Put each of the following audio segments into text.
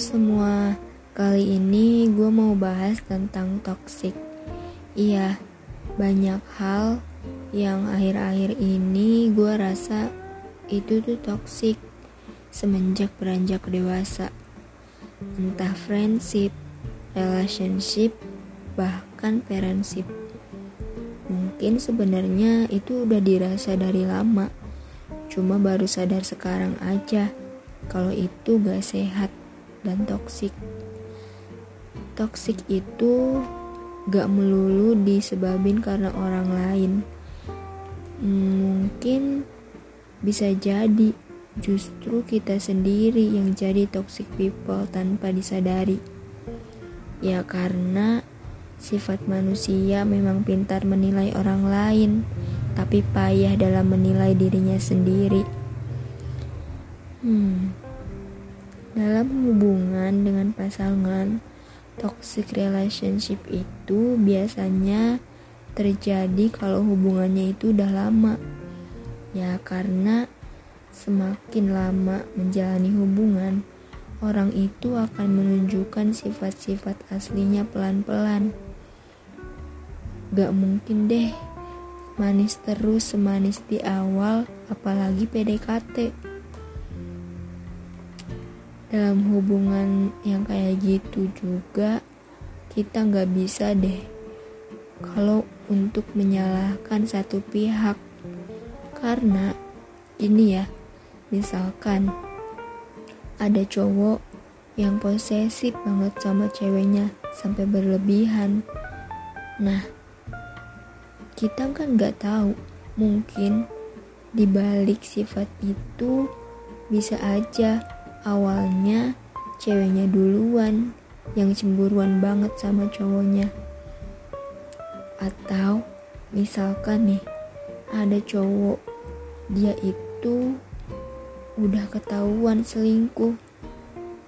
semua, kali ini gue mau bahas tentang toksik. Iya, banyak hal yang akhir-akhir ini gue rasa itu tuh toksik semenjak beranjak dewasa. Entah friendship, relationship, bahkan parentship. Mungkin sebenarnya itu udah dirasa dari lama, cuma baru sadar sekarang aja kalau itu gak sehat dan toksik. Toksik itu gak melulu disebabin karena orang lain. Mungkin bisa jadi justru kita sendiri yang jadi toxic people tanpa disadari. Ya karena sifat manusia memang pintar menilai orang lain, tapi payah dalam menilai dirinya sendiri. Dalam hubungan dengan pasangan, toxic relationship itu biasanya terjadi kalau hubungannya itu udah lama. Ya karena semakin lama menjalani hubungan, orang itu akan menunjukkan sifat-sifat aslinya pelan-pelan. Gak mungkin deh manis terus semanis di awal, apalagi PDKT. Dalam hubungan yang kayak gitu juga, kita gak bisa deh kalau untuk menyalahkan satu pihak. Karena gini ya, misalkan ada cowok yang posesif banget sama ceweknya sampai berlebihan. Nah, kita kan gak tahu, mungkin dibalik sifat itu bisa aja awalnya ceweknya duluan yang cemburuan banget sama cowoknya. Atau misalkan nih, ada cowok, dia itu udah ketahuan selingkuh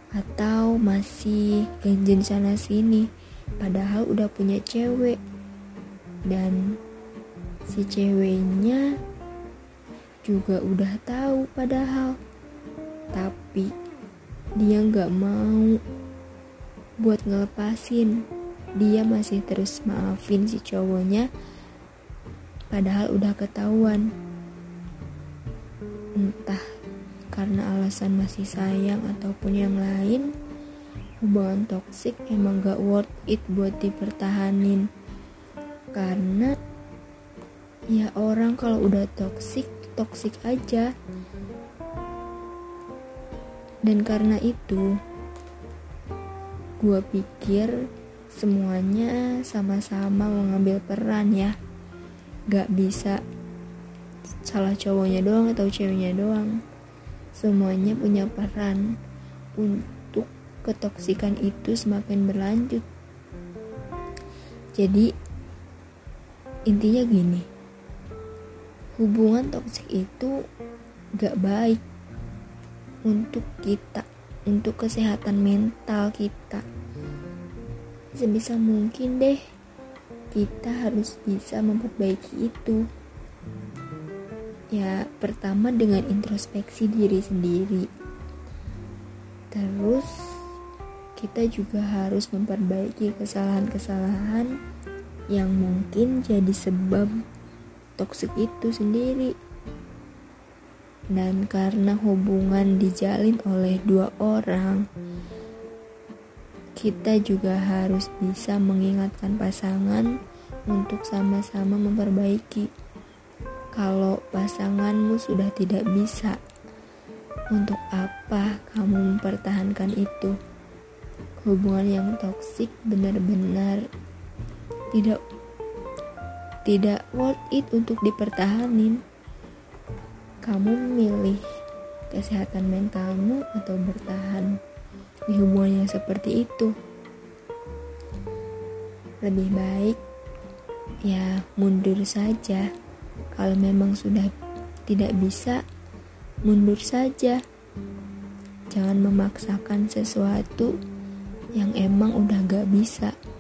atau masih ganjen sana sini, padahal udah punya cewek. Dan si ceweknya juga udah tahu padahal, tapi dia gak mau buat ngelepasin. Dia masih terus maafin si cowoknya padahal udah ketahuan. Entah karena alasan masih sayang ataupun yang lain, hubungan toksik emang gak worth it buat dipertahanin. Karena ya orang kalau udah toksik, toksik aja. Dan karena itu, gue pikir semuanya sama-sama mengambil peran ya. Gak bisa salah cowoknya doang atau ceweknya doang. Semuanya punya peran untuk ketoksikan itu semakin berlanjut. Jadi, intinya gini, hubungan toksik itu gak baik untuk kita, untuk kesehatan mental kita. Sebisa mungkin deh, kita harus bisa memperbaiki itu. Ya, pertama dengan introspeksi diri sendiri. Terus, kita juga harus memperbaiki kesalahan-kesalahan yang mungkin jadi sebab toksik itu sendiri. Dan karena hubungan dijalin oleh dua orang, kita juga harus bisa mengingatkan pasangan untuk sama-sama memperbaiki. Kalau pasanganmu sudah tidak bisa, untuk apa kamu mempertahankan itu? Hubungan yang toksik benar-benar tidak worth it untuk dipertahanin. Kamu memilih kesehatan mentalmu atau bertahan di hubungan yang seperti itu. Lebih baik ya mundur saja. Kalau memang sudah tidak bisa, mundur saja. Jangan memaksakan sesuatu yang emang udah gak bisa.